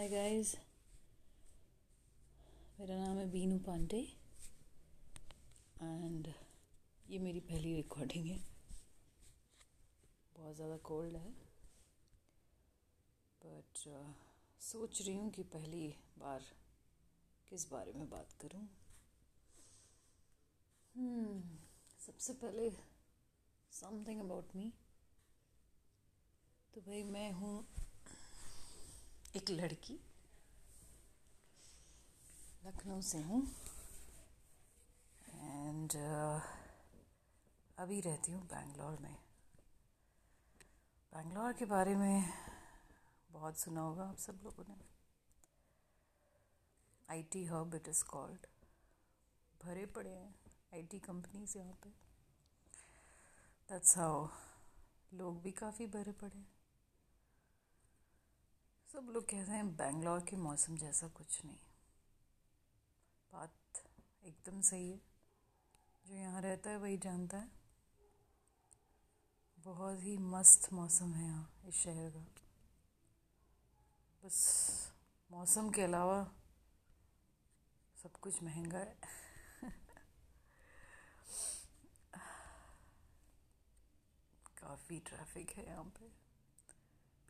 Hi guys, मेरा नाम है बीनू पांडे एंड ये मेरी पहली रिकॉर्डिंग है। बहुत ज़्यादा कोल्ड है बट सोच रही हूँ कि पहली बार किस बारे में बात करूँ। सबसे पहले समथिंग अबाउट मी। तो भाई मैं हूँ एक लड़की, लखनऊ से हूँ एंड अभी रहती हूँ बैंगलोर में। बैंगलोर के बारे में बहुत सुना होगा आप सब लोगों ने। IT hub it is called, भरे पड़े हैं IT कंपनीज यहाँ पे। दैट्स हाउ, लोग भी काफ़ी भरे पड़े हैं। सब लोग कहते हैं बैंगलोर के मौसम जैसा कुछ नहीं। बात एकदम सही है, जो यहाँ रहता है वही जानता है। बहुत ही मस्त मौसम है यहाँ इस शहर का। बस मौसम के अलावा सब कुछ महंगा है। काफ़ी ट्रैफिक है यहाँ पे,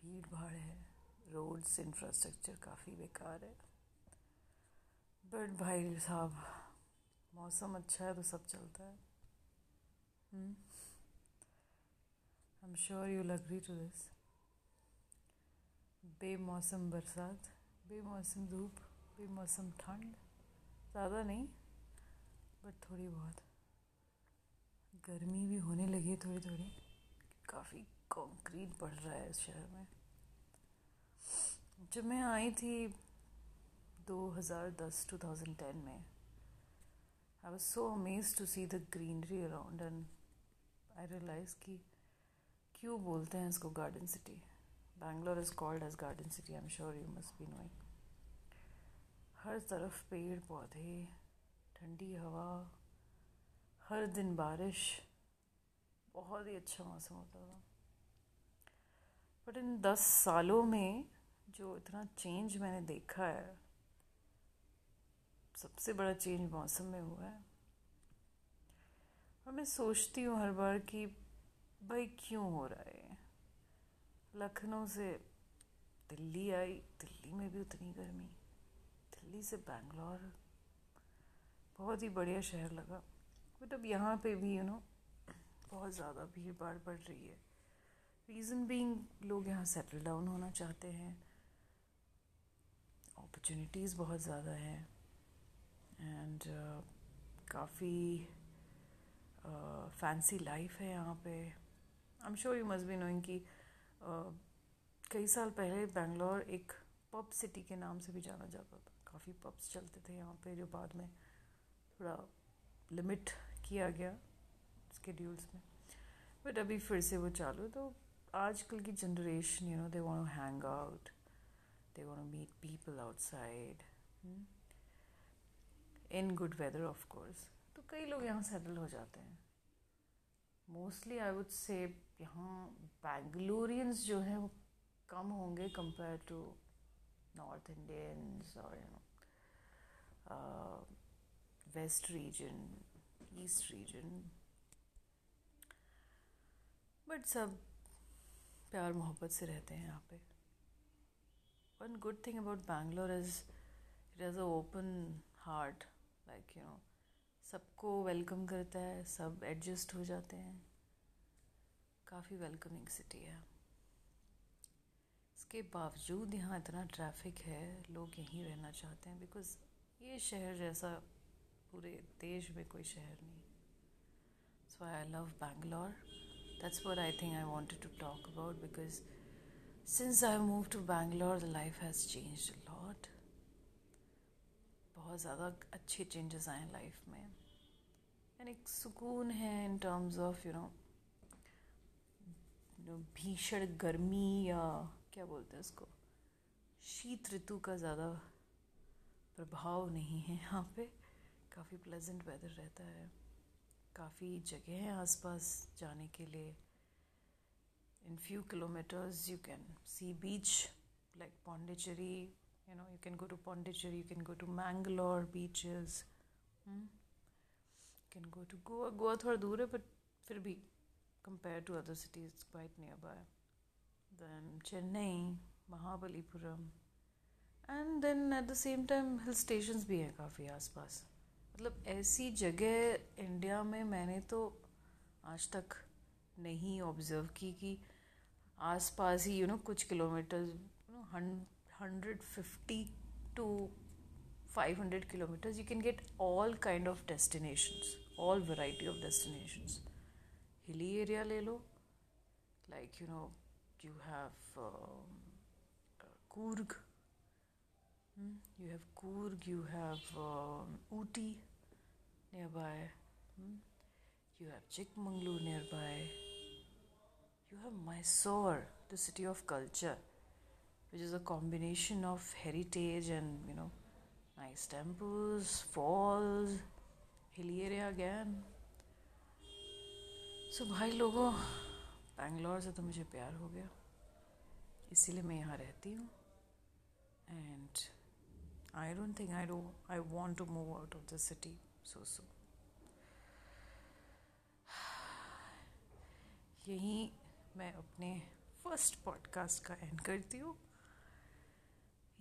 भीड़ भाड़ है, रोड्स इंफ्रास्ट्रक्चर काफ़ी बेकार है। बट भाई साहब मौसम अच्छा है तो सब चलता है। I am sure you will agree to this. बेमौसम बरसात, बेमौसम धूप, बेमौसम ठंड, ज़्यादा नहीं बट थोड़ी बहुत। गर्मी भी होने लगी है थोड़ी थोड़ी, काफ़ी कंक्रीट बढ़ रहा है इस शहर में। जब मैं आई थी 2010 में, I was so amaze to see the greenery around and I realise कि क्यों बोलते हैं इसको garden city. Bangalore is called as garden city, I am sure you must be knowing. हर तरफ पेड़ पौधे, ठंडी हवा, हर दिन बारिश, बहुत ही अच्छा मौसम होता था। बट इन 10 सालों में जो इतना चेंज मैंने देखा है, सबसे बड़ा चेंज मौसम में हुआ है। और मैं सोचती हूँ हर बार कि भाई क्यों हो रहा है। लखनऊ से दिल्ली आई, दिल्ली में भी उतनी गर्मी, दिल्ली से बैंगलोर बहुत ही बढ़िया शहर लगा। बट अब यहाँ पे भी यू नो बहुत ज़्यादा भीड़ भाड़ बढ़ रही है। रीज़न बीइंग, लोग यहाँ सेटल डाउन होना चाहते हैं, अपॉर्चुनिटीज़ बहुत ज़्यादा है एंड काफ़ी फैंसी लाइफ है यहाँ पे। I am sure you must be knowing कि कई साल पहले बैंगलोर एक पब सिटी के नाम से भी जाना जाता था। काफ़ी पब्स चलते थे यहाँ पे, जो बाद में थोड़ा लिमिट किया गया स्केड्यूल्स में, बट अभी फिर से वो चालू। तो आजकल की generation you know they want to hang out, they want to meet people outside in good weather of course. तो कई लोग यहाँ सेटल हो जाते हैं। मोस्टली आई वुड से यहाँ बेंगलोरियंस जो हैं वो कम होंगे कंपेयर टू नॉर्थ इंडियंस और you know west region, east region. But सब प्यार मोहब्बत से रहते हैं यहाँ पे। One good thing about Bangalore is it has a open heart, like you know सबको वेलकम करता है, सब एडजस्ट हो जाते हैं। काफ़ी वेलकमिंग सिटी है। इसके बावजूद यहाँ इतना ट्रैफिक है, लोग यहीं रहना चाहते हैं बिकॉज़ ये शहर जैसा पूरे देश में कोई शहर नहीं। So I love Bangalore. That's what I think I wanted to talk about because since I moved to Bangalore, the life has changed a lot. बहुत ज़्यादा अच्छे changes आए हैं लाइफ में एंड एक सुकून है in terms of you know भीषण गर्मी या क्या बोलते हैं उसको, शीत ऋतु का ज़्यादा प्रभाव नहीं है यहाँ पे। काफ़ी pleasant weather रहता है। काफ़ी जगह है आसपास जाने के लिए। In few kilometres you can see beach like Pondicherry You know, you can go to Pondicherry, you can go to Mangalore beaches. You can go to Goa. Goa थोड़ा दूर है, but फिर भी compared to other cities, it's quite nearby. Then Chennai, Mahabalipuram, and then at the same time hill stations भी हैं काफ़ी आसपास. मतलब ऐसी जगह इंडिया में मैंने तो आज तक नहीं ऑब्जर्व की कि आसपास ही you know, कुछ kilometre 150 to 500 kilometers you can get all kind of destinations, all variety of destinations. Hilly area ले लो, like you know you have Coorg, you have Ooty nearby, you have Chikmagalur nearby, you have Mysore, the city of culture, which is a combination of heritage and, you know, nice temples, falls, hilly area again. So, भाई लोगों, बैंगलोर से तो मुझे प्यार हो गया, इसीलिए मैं यहाँ रहती हूँ. And I don't think I want to move out of the city so soon. यही मैं अपने फर्स्ट पॉडकास्ट का एंड करती हूँ,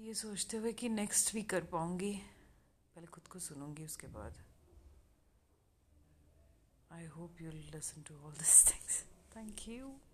ये सोचते हुए कि नेक्स्ट भी कर पाऊँगी. पहले खुद को सुनूँगी, उसके बाद I hope you will listen to all this things. Thank you.